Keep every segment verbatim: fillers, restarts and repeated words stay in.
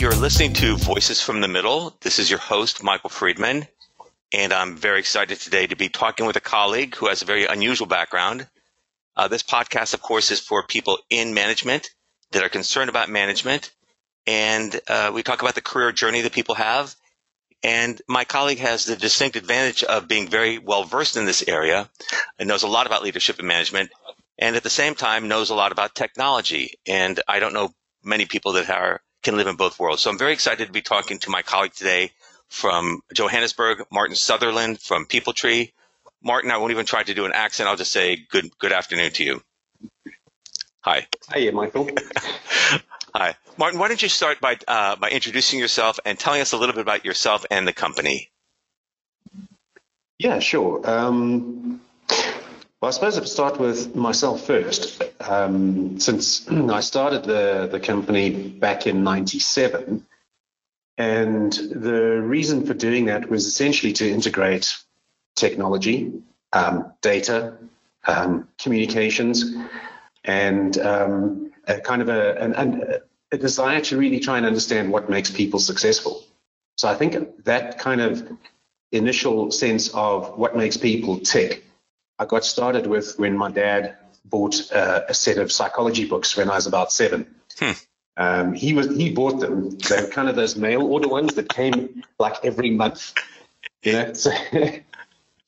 you're listening to Voices from the Middle. This is your host, Michael Friedman, and I'm very excited today to be talking with a colleague who has a very unusual background. Uh, this podcast, of course, is for people in management that are concerned about management, and uh, we talk about the career journey that people have. And my colleague has the distinct advantage of being very well-versed in this area and knows a lot about leadership and management, and at the same time knows a lot about technology. And I don't know many people that are can live in both worlds. So I'm very excited to be talking to my colleague today from Johannesburg, Martin Sutherland from PeopleTree. Martin, I won't even try to do an accent. I'll just say good good afternoon to you. Hi. Hi, Michael. Hi. Martin, why don't you start by uh, by introducing yourself and telling us a little bit about yourself and the company? Yeah, sure. Um, well, I suppose I'll start with myself first. Um, since I started the, the company back in ninety-seven, and the reason for doing that was essentially to integrate technology, um, data, um, communications, and um, a kind of a, an, an, a desire to really try and understand what makes people successful. So I think that kind of initial sense of what makes people tick, I got started with when my dad bought uh, a set of psychology books when I was about seven. Hmm. Um, he was he bought them. They were kind of those mail order ones that came like every month, you know. So,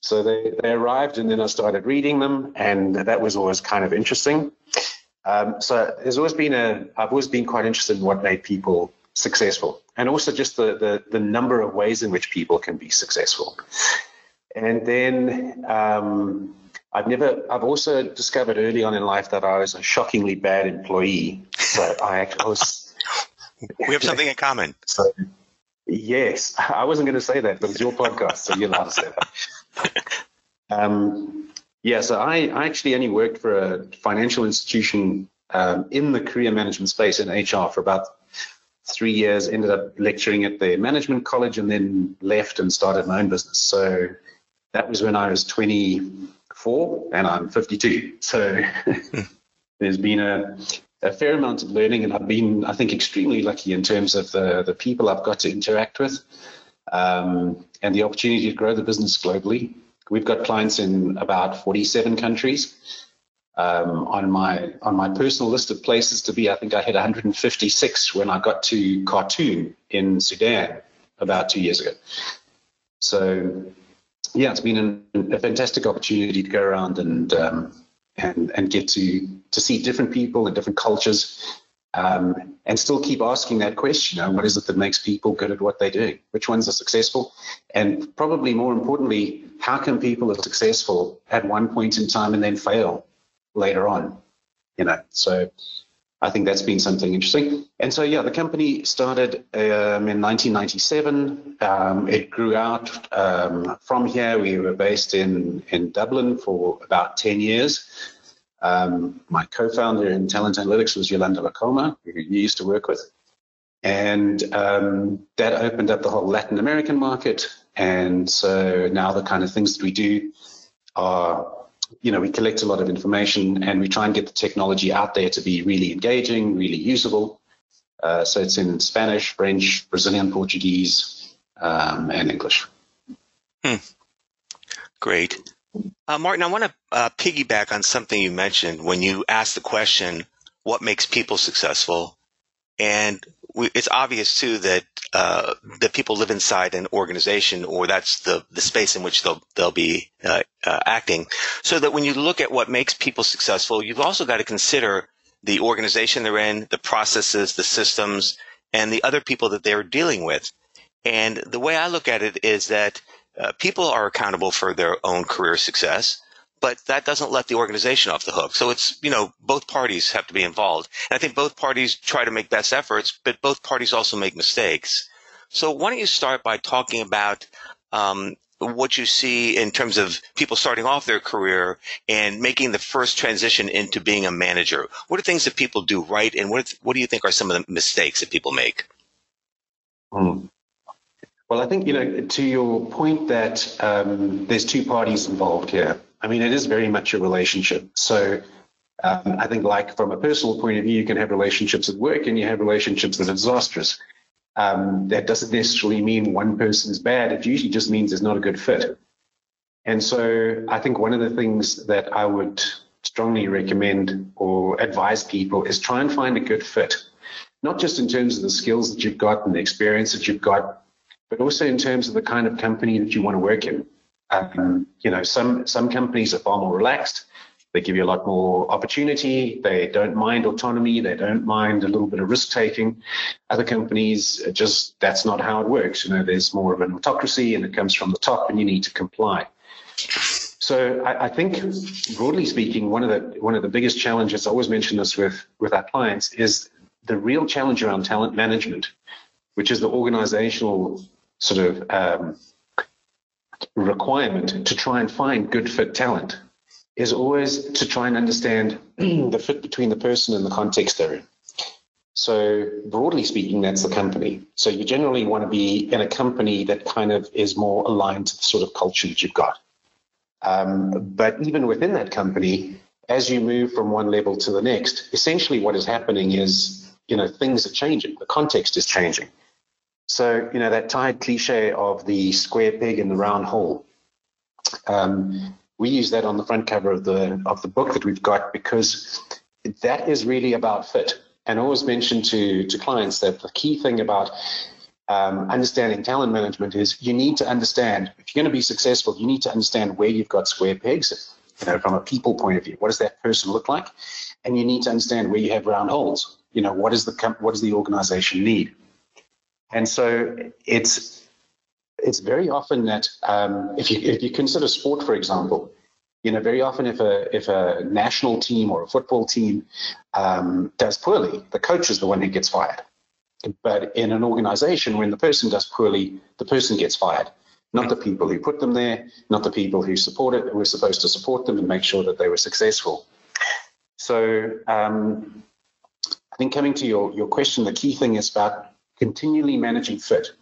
so they, they arrived, and then I started reading them, and that was always kind of interesting. Um, so there's always been a, I've always been quite interested in what made people successful, and also just the, the, the number of ways in which people can be successful. And then um, I've never, I've also discovered early on in life that I was a shockingly bad employee. So I, I was. We have something in common. So, yes, I wasn't going to say that, but it's your podcast, so you're allowed to say that. Um, Yeah, so I, I actually only worked for a financial institution um, in the career management space in H R for about three years, ended up lecturing at their management college, and then left and started my own business. So that was when I was twenty-four, and I'm fifty-two. So there's been a, a fair amount of learning, and I've been, I think, extremely lucky in terms of the, the people I've got to interact with um, and the opportunity to grow the business globally. We've got clients in about forty-seven countries. Um, on my on my personal list of places to be, I think I had one hundred fifty-six when I got to Khartoum in Sudan about two years ago. So, yeah, it's been an, a fantastic opportunity to go around and um, and and get to to see different people and different cultures, um, and still keep asking that question: you know, what is it that makes people good at what they do? Which ones are successful? And probably more importantly, how can people are successful at one point in time and then fail later on, you know? So I think that's been something interesting. And so, yeah, the company started um, in nineteen ninety-seven. Um, it grew out um, from here. We were based in, in Dublin for about ten years. Um, my co-founder in Talent Analytics was Yolanda Lacoma, who you used to work with. And um, that opened up the whole Latin American market. And so now the kind of things that we do are, you know, we collect a lot of information and we try and get the technology out there to be really engaging, really usable. Uh, so it's in Spanish, French, Brazilian Portuguese, um, and English. Hmm. Great. Uh, Martin, I want to uh, piggyback on something you mentioned when you asked the question, what makes people successful? And we, it's obvious, too, that uh, that people live inside an organization, or that's the, the space in which they'll they'll be uh, uh, acting. So that when you look at what makes people successful, you've also got to consider the organization they're in, the processes, the systems, and the other people that they're dealing with. And the way I look at it is that uh, people are accountable for their own career success, but that doesn't let the organization off the hook. So it's, you know, both parties have to be involved. And I think both parties try to make best efforts, but both parties also make mistakes. So why don't you start by talking about um, what you see in terms of people starting off their career and making the first transition into being a manager. What are things that people do right, and what what do you think are some of the mistakes that people make? Mm. Well, I think, you know, to your point that um, there's two parties involved here. I mean, it is very much a relationship. So um, I think, like, from a personal point of view, you can have relationships at work and you have relationships that are disastrous. Um, that doesn't necessarily mean one person is bad. It usually just means it's not a good fit. And so I think one of the things that I would strongly recommend or advise people is try and find a good fit, not just in terms of the skills that you've got and the experience that you've got, but also in terms of the kind of company that you want to work in. Um, you know, some, some companies are far more relaxed. They give you a lot more opportunity. They don't mind autonomy. They don't mind a little bit of risk taking. Other companies are just, that's not how it works. You know, there's more of an autocracy and it comes from the top and you need to comply. So I, I think, broadly speaking, one of the one of the biggest challenges, I always mention this with, with our clients, is the real challenge around talent management, which is the organizational sort of um, requirement to try and find good fit talent, is always to try and understand the fit between the person and the context they're in. So broadly speaking, that's the company. So you generally want to be in a company that kind of is more aligned to the sort of culture that you've got. Um, but even within that company, as you move from one level to the next, essentially what is happening is, you know, things are changing. The context is changing. So, you know, that tired cliche of the square peg in the round hole, um, we use that on the front cover of the of the book that we've got, because that is really about fit. And I always mention to, to clients that the key thing about um, understanding talent management is you need to understand, if you're going to be successful, you need to understand where you've got square pegs, you know, from a people point of view. What does that person look like? And you need to understand where you have round holes. You know, what is the what does the organization need? And so it's It's very often that um, if you if you consider sport, for example, you know, very often if a if a national team or a football team um, does poorly, the coach is the one who gets fired. But in an organization, when the person does poorly, the person gets fired, not the people who put them there, not the people who support it, who were supposed to support them and make sure that they were successful. So um, I think, coming to your your question, the key thing is about continually managing fit.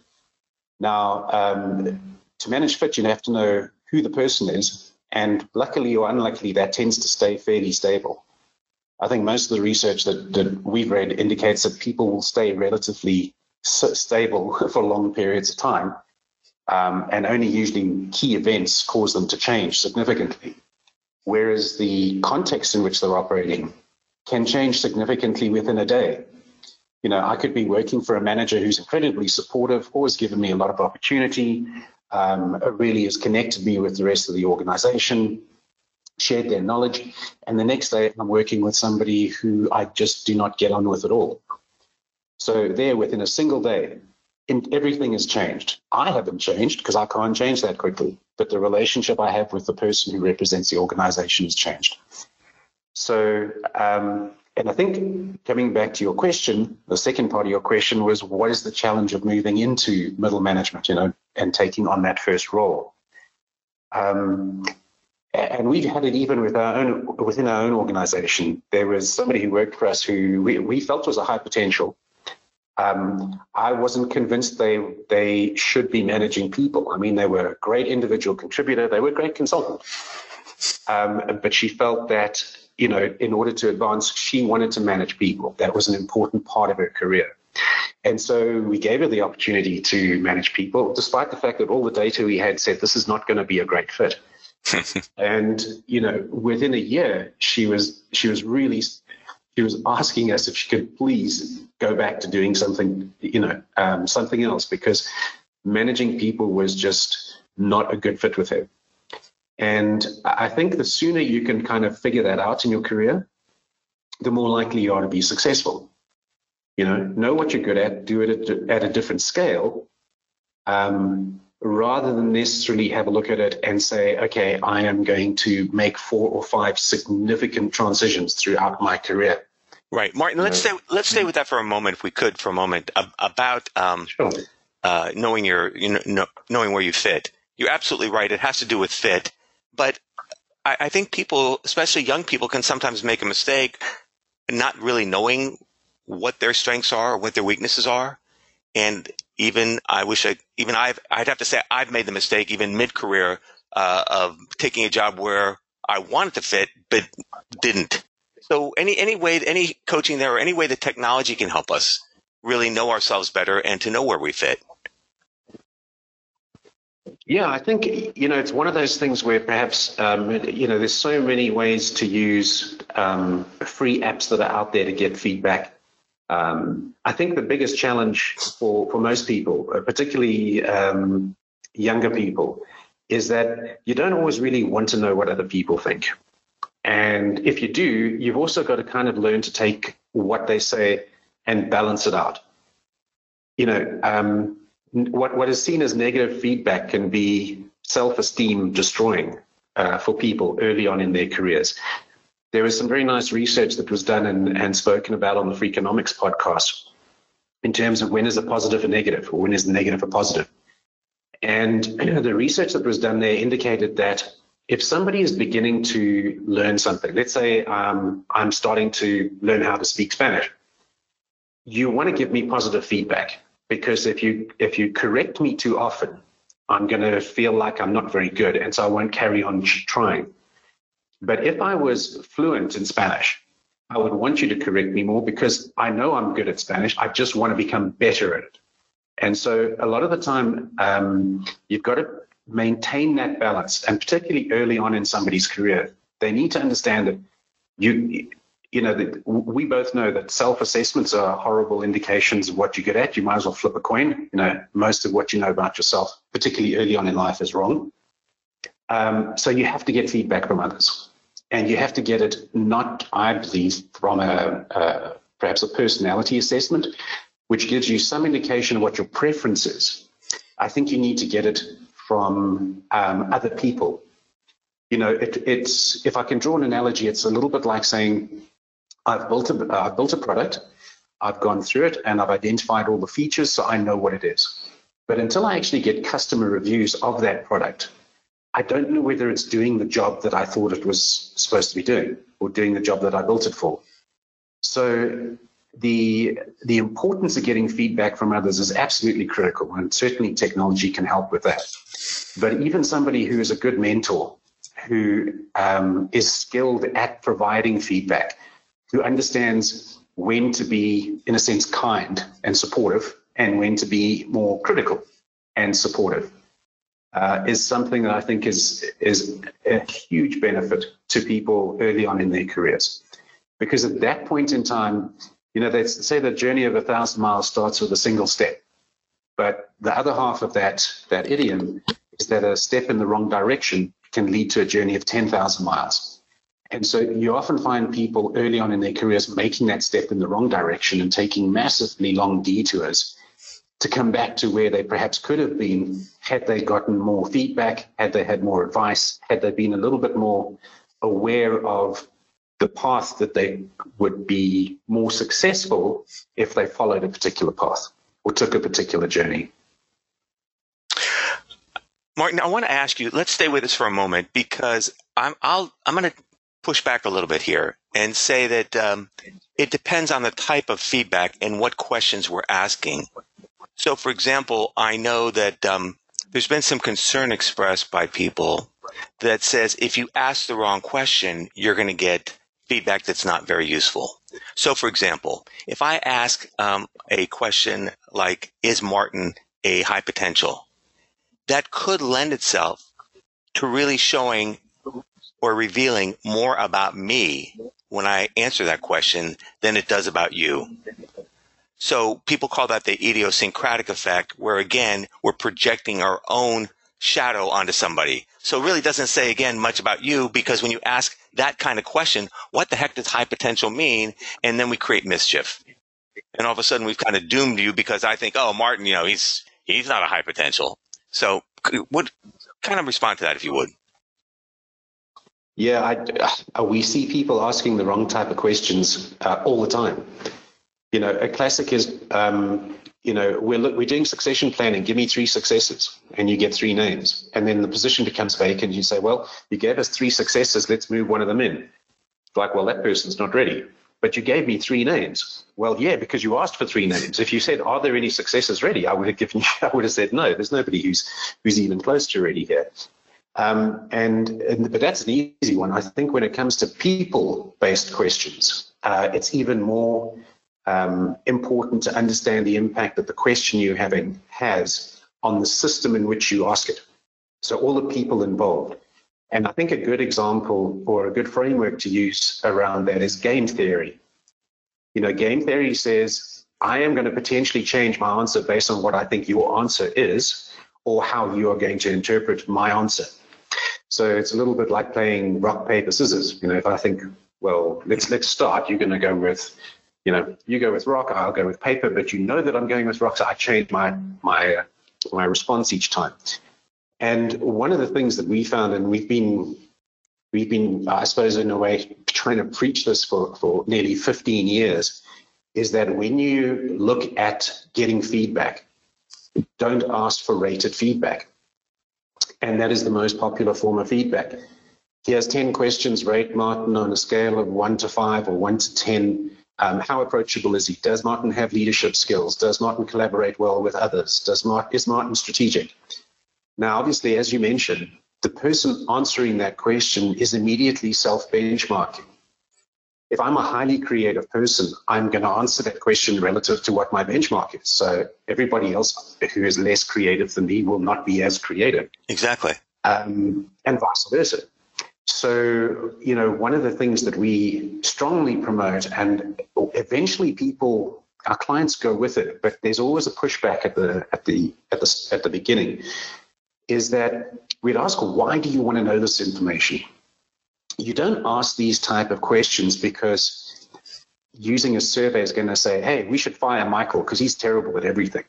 Now, um, to manage fit, you have to know who the person is, and luckily or unluckily, that tends to stay fairly stable. I think most of the research that, that we've read indicates that people will stay relatively stable for long periods of time, um, and only usually key events cause them to change significantly, whereas the context in which they're operating can change significantly within a day. You know, I could be working for a manager who's incredibly supportive, always given me a lot of opportunity, um, really has connected me with the rest of the organization, shared their knowledge, and the next day I'm working with somebody who I just do not get on with at all. So there, within a single day, in, everything has changed. I haven't changed because I can't change that quickly, but the relationship I have with the person who represents the organization has changed. So, um, and I think, coming back to your question, the second part of your question was, what is the challenge of moving into middle management, you know, and taking on that first role? Um, and we've had it even with our own, within our own organization. There was somebody who worked for us who we, we felt was a high potential. Um, I wasn't convinced they, they should be managing people. I mean, they were a great individual contributor. They were a great consultant. Um, but she felt that, you know, in order to advance, she wanted to manage people. That was an important part of her career. And so we gave her the opportunity to manage people, despite the fact that all the data we had said, this is not going to be a great fit. And, you know, within a year, she was, she was really, she was asking us if she could please go back to doing something, you know, um, something else, because managing people was just not a good fit with her. And I think the sooner you can kind of figure that out in your career, the more likely you are to be successful. You know, know what you're good at, do it at a different scale, um, rather than necessarily have a look at it and say, okay, I am going to make four or five significant transitions throughout my career. Right. Martin, you let's stay, let's stay with that for a moment, if we could, for a moment, about um, sure. uh, knowing your, you know, knowing where you fit. You're absolutely right. It has to do with fit. But I, I think people, especially young people, can sometimes make a mistake not really knowing what their strengths are or what their weaknesses are. And even I wish I, even I've, I'd have to say I've made the mistake even mid-career uh, of taking a job where I wanted to fit but didn't. So any, any way, any coaching there, or any way that technology can help us really know ourselves better and to know where we fit. Yeah, I think, you know, it's one of those things where perhaps, um, you know, there's so many ways to use um, free apps that are out there to get feedback. Um, I think the biggest challenge for, for most people, particularly um, younger people, is that you don't always really want to know what other people think. And if you do, you've also got to kind of learn to take what they say and balance it out. You know, um, what, what is seen as negative feedback can be self-esteem destroying uh, for people early on in their careers. There was some very nice research that was done and, and spoken about on the Freakonomics podcast in terms of when is a positive a negative or when is the negative a positive. And you know, the research that was done there indicated that if somebody is beginning to learn something, let's say um, I'm starting to learn how to speak Spanish, you want to give me positive feedback, because if you if you correct me too often, I'm going to feel like I'm not very good, and so I won't carry on trying. But if I was fluent in Spanish, I would want you to correct me more because I know I'm good at Spanish. I just want to become better at it. And so a lot of the time, um, you've got to maintain that balance, and particularly early on in somebody's career, they need to understand that you, you know, that we both know that self-assessments are horrible indications of what you're good at. You might as well flip a coin. You know, most of what you know about yourself, particularly early on in life, is wrong. Um, so you have to get feedback from others, and you have to get it not, I believe, from a uh, perhaps a personality assessment, which gives you some indication of what your preference is. I think you need to get it from um, other people. You know, it, it's, if I can draw an analogy, it's a little bit like saying, I've built a, uh, I've built a product, I've gone through it, and I've identified all the features, so I know what it is. But until I actually get customer reviews of that product, I don't know whether it's doing the job that I thought it was supposed to be doing, or doing the job that I built it for. So the the importance of getting feedback from others is absolutely critical, and certainly technology can help with that. But even somebody who is a good mentor, who um, is skilled at providing feedback, who understands when to be, in a sense, kind and supportive, and when to be more critical and supportive, Uh, is something that I think is is a huge benefit to people early on in their careers. Because at that point in time, you know, they say the journey of a thousand miles starts with a single step. But the other half of that, that idiom is that a step in the wrong direction can lead to a journey of ten thousand miles. And so you often find people early on in their careers making that step in the wrong direction and taking massively long detours to come back to where they perhaps could have been had they gotten more feedback, had they had more advice, had they been a little bit more aware of the path that they would be more successful if they followed a particular path or took a particular journey. Martin, I want to ask you, let's stay with us for a moment, because I'm, I'll, I'm going to push back a little bit here and say that um, it depends on the type of feedback and what questions we're asking. So, for example, I know that um, there's been some concern expressed by people that says if you ask the wrong question, you're going to get feedback that's not very useful. So, for example, if I ask um, a question like, is Martin a high potential? That could lend itself to really showing or revealing more about me when I answer that question than it does about you. So people call that the idiosyncratic effect, where, again, we're projecting our own shadow onto somebody. So it really doesn't say, again, much about you, because when you ask that kind of question, what the heck does high potential mean? And then we create mischief. And all of a sudden we've kind of doomed you, because I think, oh, Martin, you know, he's he's not a high potential. So what kind of respond to that, if you would? Yeah, I, we see people asking the wrong type of questions uh, all the time. You know, a classic is, um, you know, we're, we're doing succession planning. Give me three successes, and you get three names. And then the position becomes vacant. You say, well, you gave us three successes. Let's move one of them in. Like, well, that person's not ready. But you gave me three names. Well, yeah, because you asked for three names. If you said, are there any successes ready? I would have given you, I would have said, no, there's nobody who's, who's even close to ready here. Um, and, and but that's an easy one. I think when it comes to people-based questions, uh, it's even more um, important to understand the impact that the question you're having has on the system in which you ask it. So all the people involved. And I think a good example or a good framework to use around that is game theory. You know, game theory says, I am going to potentially change my answer based on what I think your answer is, or how you are going to interpret my answer. So it's a little bit like playing rock, paper, scissors. You know, if I think, well, let's let's start, you're going to go with, you know, you go with rock, I'll go with paper, but you know that I'm going with rock, so I change my, my, uh, my response each time. And one of the things that we found, and we've been, we've been, I suppose, in a way, trying to preach this for, for nearly fifteen years, is that when you look at getting feedback, don't ask for rated feedback. And that is the most popular form of feedback. Here's ten questions, rate Martin on a scale of one to five or one to ten. Um, how approachable is he? Does Martin have leadership skills? Does Martin collaborate well with others? Does Martin, is Martin strategic? Now, obviously, as you mentioned, the person answering that question is immediately self-benchmarking. If I'm a highly creative person, I'm going to answer that question relative to what my benchmark is. So everybody else who is less creative than me will not be as creative. Exactly. Um, and vice versa. So, you know, one of the things that we strongly promote, and eventually people, our clients go with it, but there's always a pushback at the, at the, at the, at the beginning, is that we'd ask, why do you want to know this information? You don't ask these type of questions because using a survey is going to say, hey, we should fire Michael because he's terrible at everything.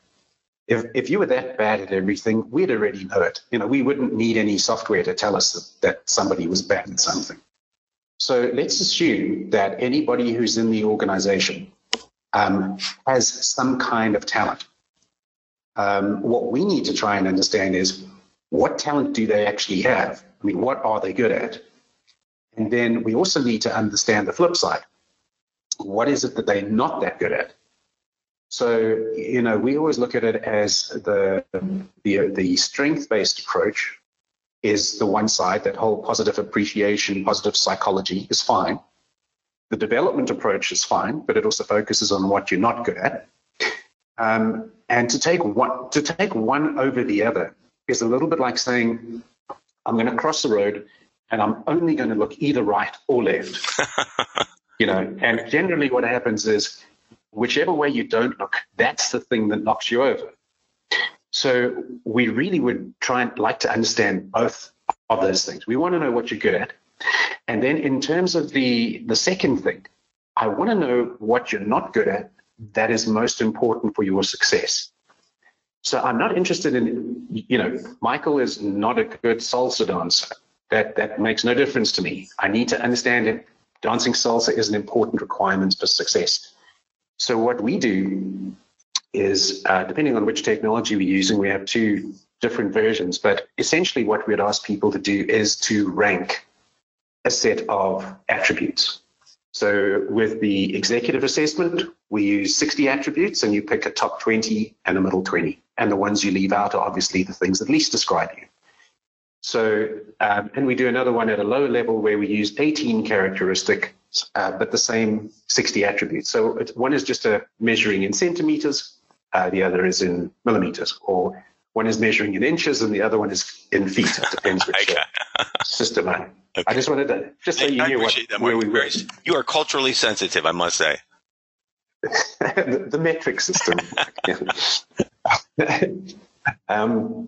If, if you were that bad at everything, we'd already know it. You know, we wouldn't need any software to tell us that, that somebody was bad at something. So let's assume that anybody who's in the organization um, has some kind of talent. Um, what we need to try and understand is, what talent do they actually have? I mean, what are they good at? And then we also need to understand the flip side. What is it that they're not that good at? So, you know, we always look at it as the, the, the strength-based approach is the one side, that whole positive appreciation, positive psychology is fine. The development approach is fine, but it also focuses on what you're not good at. Um, and to take one, to take one over the other is a little bit like saying, I'm going to cross the road and I'm only going to look either right or left, you know, and generally what happens is whichever way you don't look, that's the thing that knocks you over. So we really would try and like to understand both of those things. We want to know what you're good at. And then in terms of the, the second thing, I want to know what you're not good at that is most important for your success. So I'm not interested in, you know, Michael is not a good salsa dancer. That, that makes no difference to me. I need to understand that dancing salsa is an important requirement for success. So what we do is, uh, depending on which technology we're using, we have two different versions, but essentially what we'd ask people to do is to rank a set of attributes. So with the executive assessment, we use sixty attributes and you pick a top twenty and a middle twenty. And the ones you leave out are obviously the things that least describe you. So, um, and we do another one at a lower level where we use eighteen characteristics, uh, but the same sixty attributes. So it's, one is just a measuring in centimeters, uh, the other is in millimeters, or one is measuring in inches and the other one is in feet. It depends which uh, system. I, okay. I just wanted to, just so I, you I knew what, that, where we were. You are culturally sensitive, I must say. the, the metric system. um,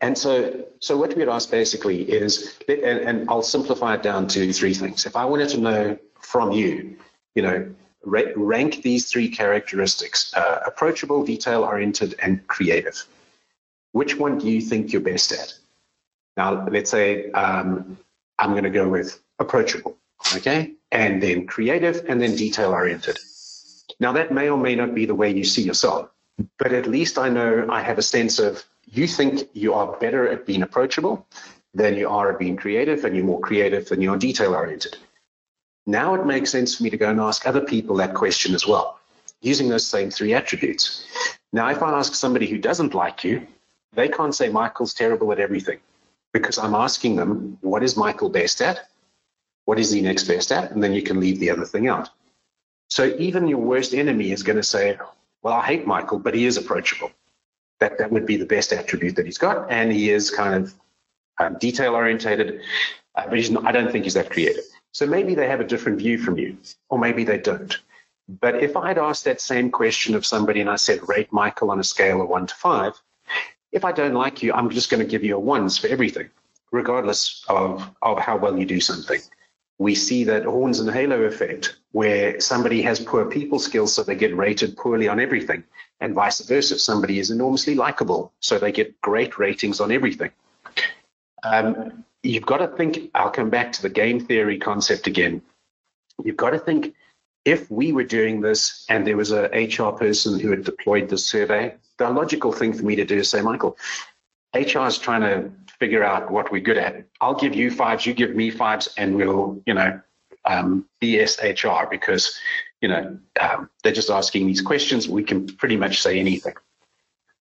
And so, so what we'd ask basically is, and, and I'll simplify it down to three things. If I wanted to know from you, you know, ra rank these three characteristics, uh, approachable, detail-oriented, and creative. Which one do you think you're best at? Now, let's say um, I'm going to go with approachable, okay? And then creative, and then detail-oriented. Now, that may or may not be the way you see yourself, but at least I know I have a sense of, you think you are better at being approachable than you are at being creative, and you're more creative than you're detail-oriented. Now it makes sense for me to go and ask other people that question as well, using those same three attributes. Now, if I ask somebody who doesn't like you, they can't say Michael's terrible at everything, because I'm asking them, what is Michael best at? What is he next best at? And then you can leave the other thing out. So even your worst enemy is going to say, well, I hate Michael, but he is approachable. That, that would be the best attribute that he's got. And he is kind of um, detail orientated, uh, but he's not, I don't think he's that creative. So maybe they have a different view from you, or maybe they don't. But if I'd asked that same question of somebody and I said, rate Michael on a scale of one to five, if I don't like you, I'm just going to give you a ones for everything, regardless of, of how well you do something. We see that horns and halo effect where somebody has poor people skills, so they get rated poorly on everything, and vice versa. Somebody is enormously likable, so they get great ratings on everything. Um, you've got to think, I'll come back to the game theory concept again. You've got to think, if we were doing this and there was a H R person who had deployed this survey, the logical thing for me to do is say, Michael, H R is trying to figure out what we're good at. I'll give you fives, you give me fives, and we'll, you know, um, B S H R because, you know, um, they're just asking these questions. We can pretty much say anything.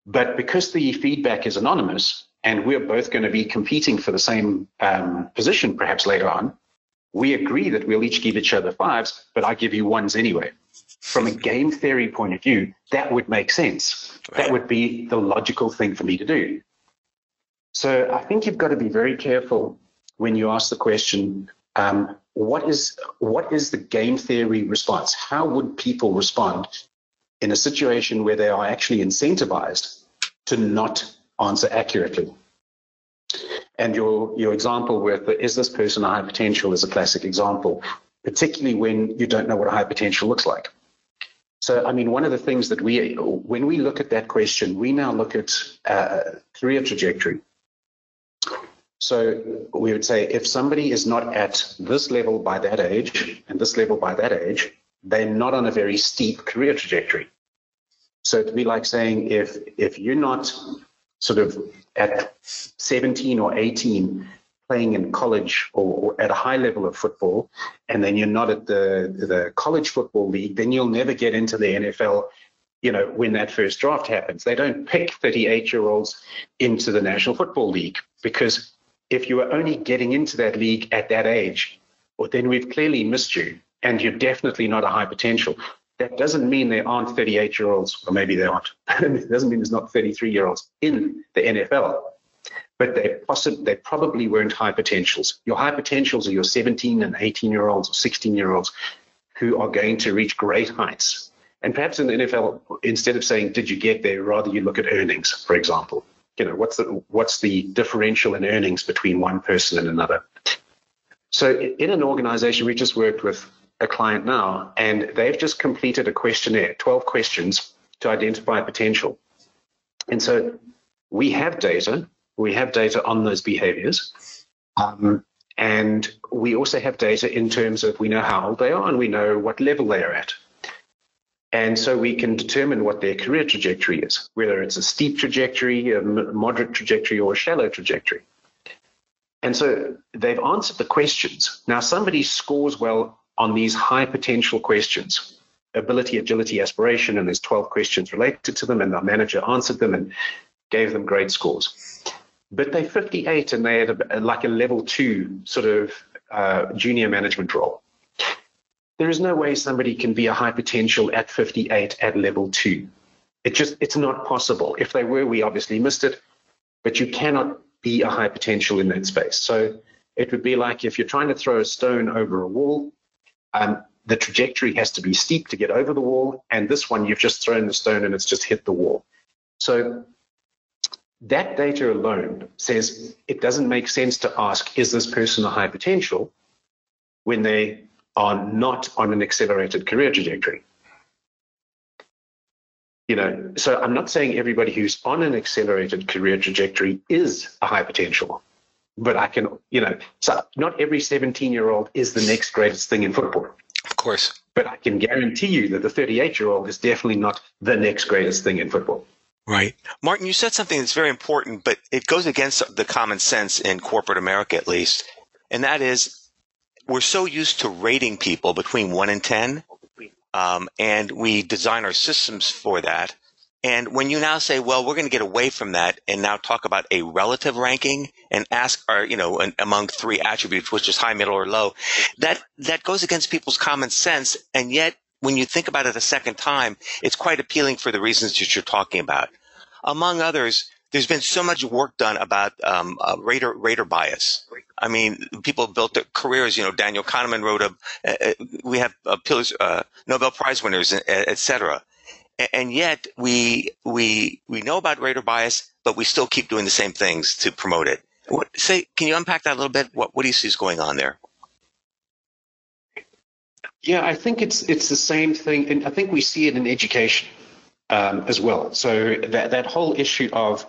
But because the feedback is anonymous and we're both going to be competing for the same um, position perhaps later on, we agree that we'll each give each other fives, but I give you ones anyway. From a game theory point of view, that would make sense. That would be the logical thing for me to do. So I think you've got to be very careful when you ask the question, um, what is what is the game theory response? How would people respond in a situation where they are actually incentivized to not answer accurately? And your, your example with, is this person a high potential, is a classic example, particularly when you don't know what a high potential looks like. So, I mean, one of the things that we, when we look at that question, we now look at uh, career trajectory. So we would say if somebody is not at this level by that age and this level by that age, they're not on a very steep career trajectory. So it'd be like saying if if you're not sort of at seventeen or eighteen playing in college or, or at a high level of football, and then you're not at the, the college football league, then you'll never get into the N F L. You know, when that first draft happens, they don't pick thirty-eight-year-olds into the National Football League because if you were only getting into that league at that age, well, then we've clearly missed you, and you're definitely not a high potential. That doesn't mean there aren't thirty-eight-year-olds, or maybe there aren't. It doesn't mean there's not thirty-three-year-olds in the N F L, but they, possibly, they probably weren't high potentials. Your high potentials are your seventeen and eighteen-year-olds or sixteen-year-olds who are going to reach great heights. And perhaps in the N F L, instead of saying, did you get there, rather you look at earnings, for example. You know, what's the, what's the differential in earnings between one person and another? So in an organization, we just worked with a client now, and they've just completed a questionnaire, twelve questions to identify potential. And so we have data, we have data on those behaviors. Um, and we also have data in terms of we know how old they are and we know what level they are at. And so we can determine what their career trajectory is, whether it's a steep trajectory, a moderate trajectory, or a shallow trajectory. And so they've answered the questions. Now, somebody scores well on these high potential questions, ability, agility, aspiration, and there's twelve questions related to them, and our manager answered them and gave them great scores. But they're fifty-eight and they had a, like a level two sort of uh, junior management role. There is no way somebody can be a high potential at fifty-eight at level two. It just, it's not possible. If they were, we obviously missed it, but you cannot be a high potential in that space. So it would be like if you're trying to throw a stone over a wall, um, the trajectory has to be steep to get over the wall. And this one, you've just thrown the stone and it's just hit the wall. So that data alone says it doesn't make sense to ask, is this person a high potential when they are not on an accelerated career trajectory. You know, so I'm not saying everybody who's on an accelerated career trajectory is a high potential, but I can, you know, so not every seventeen-year-old is the next greatest thing in football. Of course. But I can guarantee you that the thirty-eight-year-old is definitely not the next greatest thing in football. Right. Martin, you said something that's very important, but it goes against the common sense in corporate America, at least, and that is, we're so used to rating people between one and ten, um, and we design our systems for that. And when you now say, well, we're going to get away from that and now talk about a relative ranking and ask our, you know, an, among three attributes, which is high, middle, or low, that, that goes against people's common sense. And yet when you think about it a second time, it's quite appealing for the reasons that you're talking about. Among others, there's been so much work done about um, uh, rater, rater bias. I mean, people built their careers. You know, Daniel Kahneman wrote a uh, – we have uh, uh, Nobel Prize winners, et cetera. And yet we, we, we know about rater bias, but we still keep doing the same things to promote it. What, say, can you unpack that a little bit? What, what do you see is going on there? Yeah, I think it's it's the same thing, and I think we see it in education um, as well. So that that whole issue of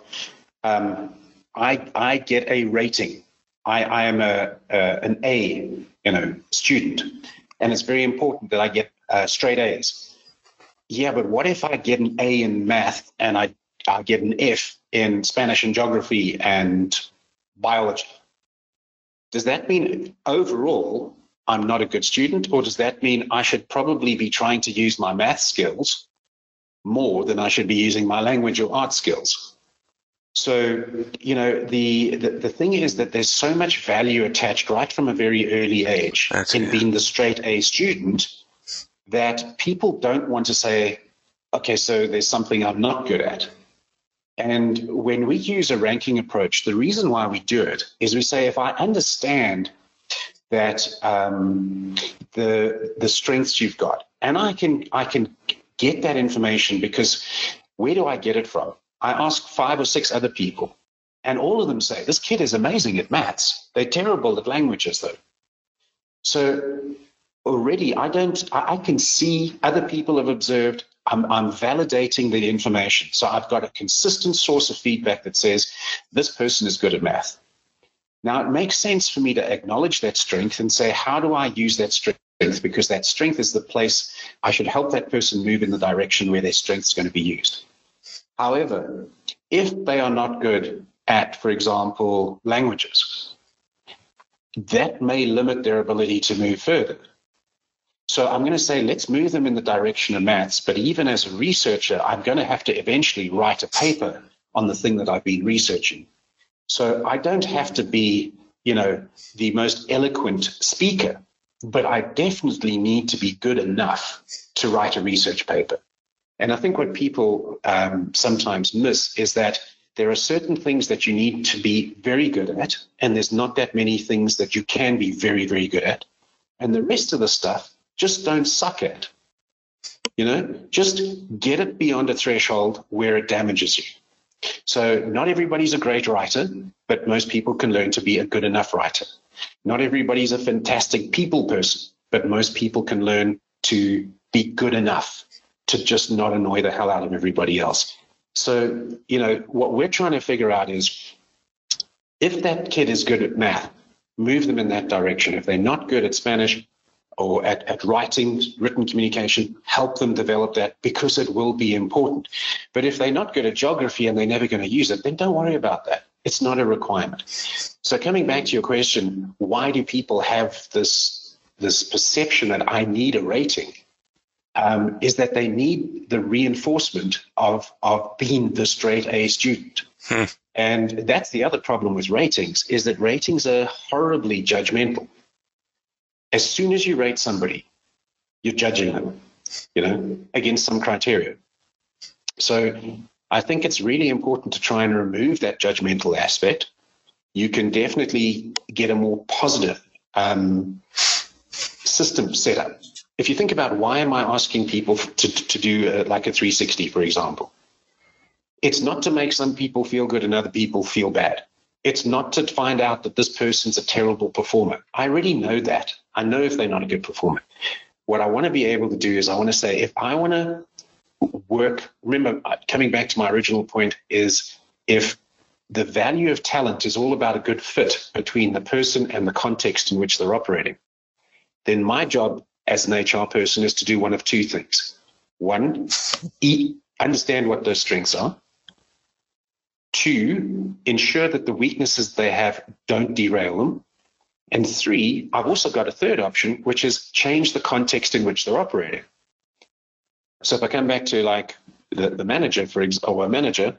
um, I I get a rating, I I am a, a an A you know student, and it's very important that I get uh, straight A's. Yeah, but what if I get an A in math and I I get an F in Spanish and geography and biology? Does that mean overall I'm not a good student, or does that mean I should probably be trying to use my math skills more than I should be using my language or art skills? So, you know, the the, the thing is that there's so much value attached right from a very early age That's in good. being the straight A student that people don't want to say, okay, so there's something I'm not good at. And when we use a ranking approach, the reason why we do it is we say, if I understand that um, the the strengths you've got, and I can I can get that information, because where do I get it from? I ask five or six other people, and all of them say this kid is amazing at maths. They're terrible at languages, though. So already I don't I, I can see other people have observed. I'm, I'm validating the information, so I've got a consistent source of feedback that says this person is good at math. Now, it makes sense for me to acknowledge that strength and say, how do I use that strength? Because that strength is the place I should help that person move in the direction where their strength is going to be used. However, if they are not good at, for example, languages, that may limit their ability to move further. So I'm going to say, let's move them in the direction of maths. But even as a researcher, I'm going to have to eventually write a paper on the thing that I've been researching. So I don't have to be, you know, the most eloquent speaker, but I definitely need to be good enough to write a research paper. And I think what people um, sometimes miss is that there are certain things that you need to be very good at, and there's not that many things that you can be very, very good at. And the rest of the stuff, just don't suck at. You know, just get it beyond a threshold where it damages you. So not everybody's a great writer, but most people can learn to be a good enough writer. Not everybody's a fantastic people person, but most people can learn to be good enough to just not annoy the hell out of everybody else. So, you know, what we're trying to figure out is, if that kid is good at math, move them in that direction. If they're not good at Spanish or at, at writing, written communication, help them develop that, because it will be important. But if they're not good at geography and they're never going to use it, then don't worry about that. It's not a requirement. So coming back to your question, why do people have this, this perception that I need a rating? Um, is that they need the reinforcement of, of being the straight A student. Hmm. And that's the other problem with ratings, is that ratings are horribly judgmental. As soon as you rate somebody, you're judging them, you know, against some criteria. So I think it's really important to try and remove that judgmental aspect. You can definitely get a more positive um, system set up. If you think about, why am I asking people to, to do a, like a three sixty, for example? It's not to make some people feel good and other people feel bad. It's not to find out that this person's a terrible performer. I already know that. I know if they're not a good performer. What I want to be able to do is, I want to say, if I want to work, remember, coming back to my original point, is if the value of talent is all about a good fit between the person and the context in which they're operating, then my job as an H R person is to do one of two things. One, eat, understand what those strengths are. Two, ensure that the weaknesses they have don't derail them. And three, I've also got a third option, which is change the context in which they're operating. So if I come back to like the, the manager, for example, or a manager,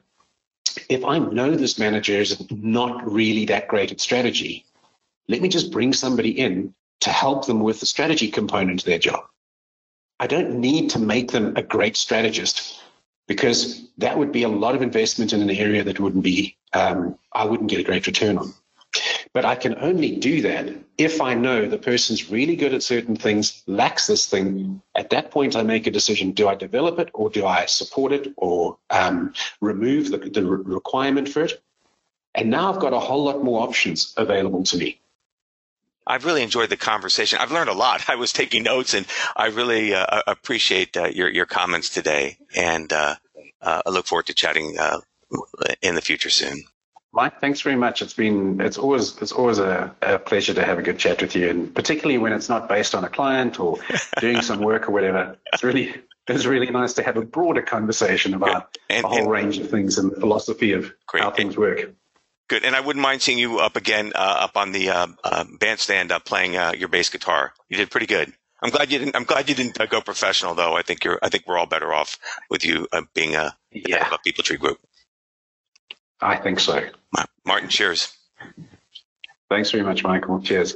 if I know this manager is not really that great at strategy, let me just bring somebody in to help them with the strategy component of their job. I don't need to make them a great strategist, because that would be a lot of investment in an area that wouldn't be, um, I wouldn't get a great return on. But I can only do that if I know the person's really good at certain things, lacks this thing. At that point, I make a decision. Do I develop it, or do I support it, or um, remove the, the requirement for it? And now I've got a whole lot more options available to me. I've really enjoyed the conversation. I've learned a lot. I was taking notes, and I really uh, appreciate uh, your, your comments today. And uh, uh, I look forward to chatting uh, in the future soon. Mike, thanks very much. It's been it's always it's always a, a pleasure to have a good chat with you, and particularly when it's not based on a client or doing some work or whatever. It's really it's really nice to have a broader conversation about and, a whole and, range of things and the philosophy of great. how things work. Good, and I wouldn't mind seeing you up again, uh, up on the uh, uh, bandstand, uh, playing uh, your bass guitar. You did pretty good. I'm glad you didn't. I'm glad you didn't uh, go professional, though. I think you're. I think we're all better off with you uh, being a, yeah. a PeopleTree group. I think so. Martin, cheers. Thanks very much, Michael. Cheers.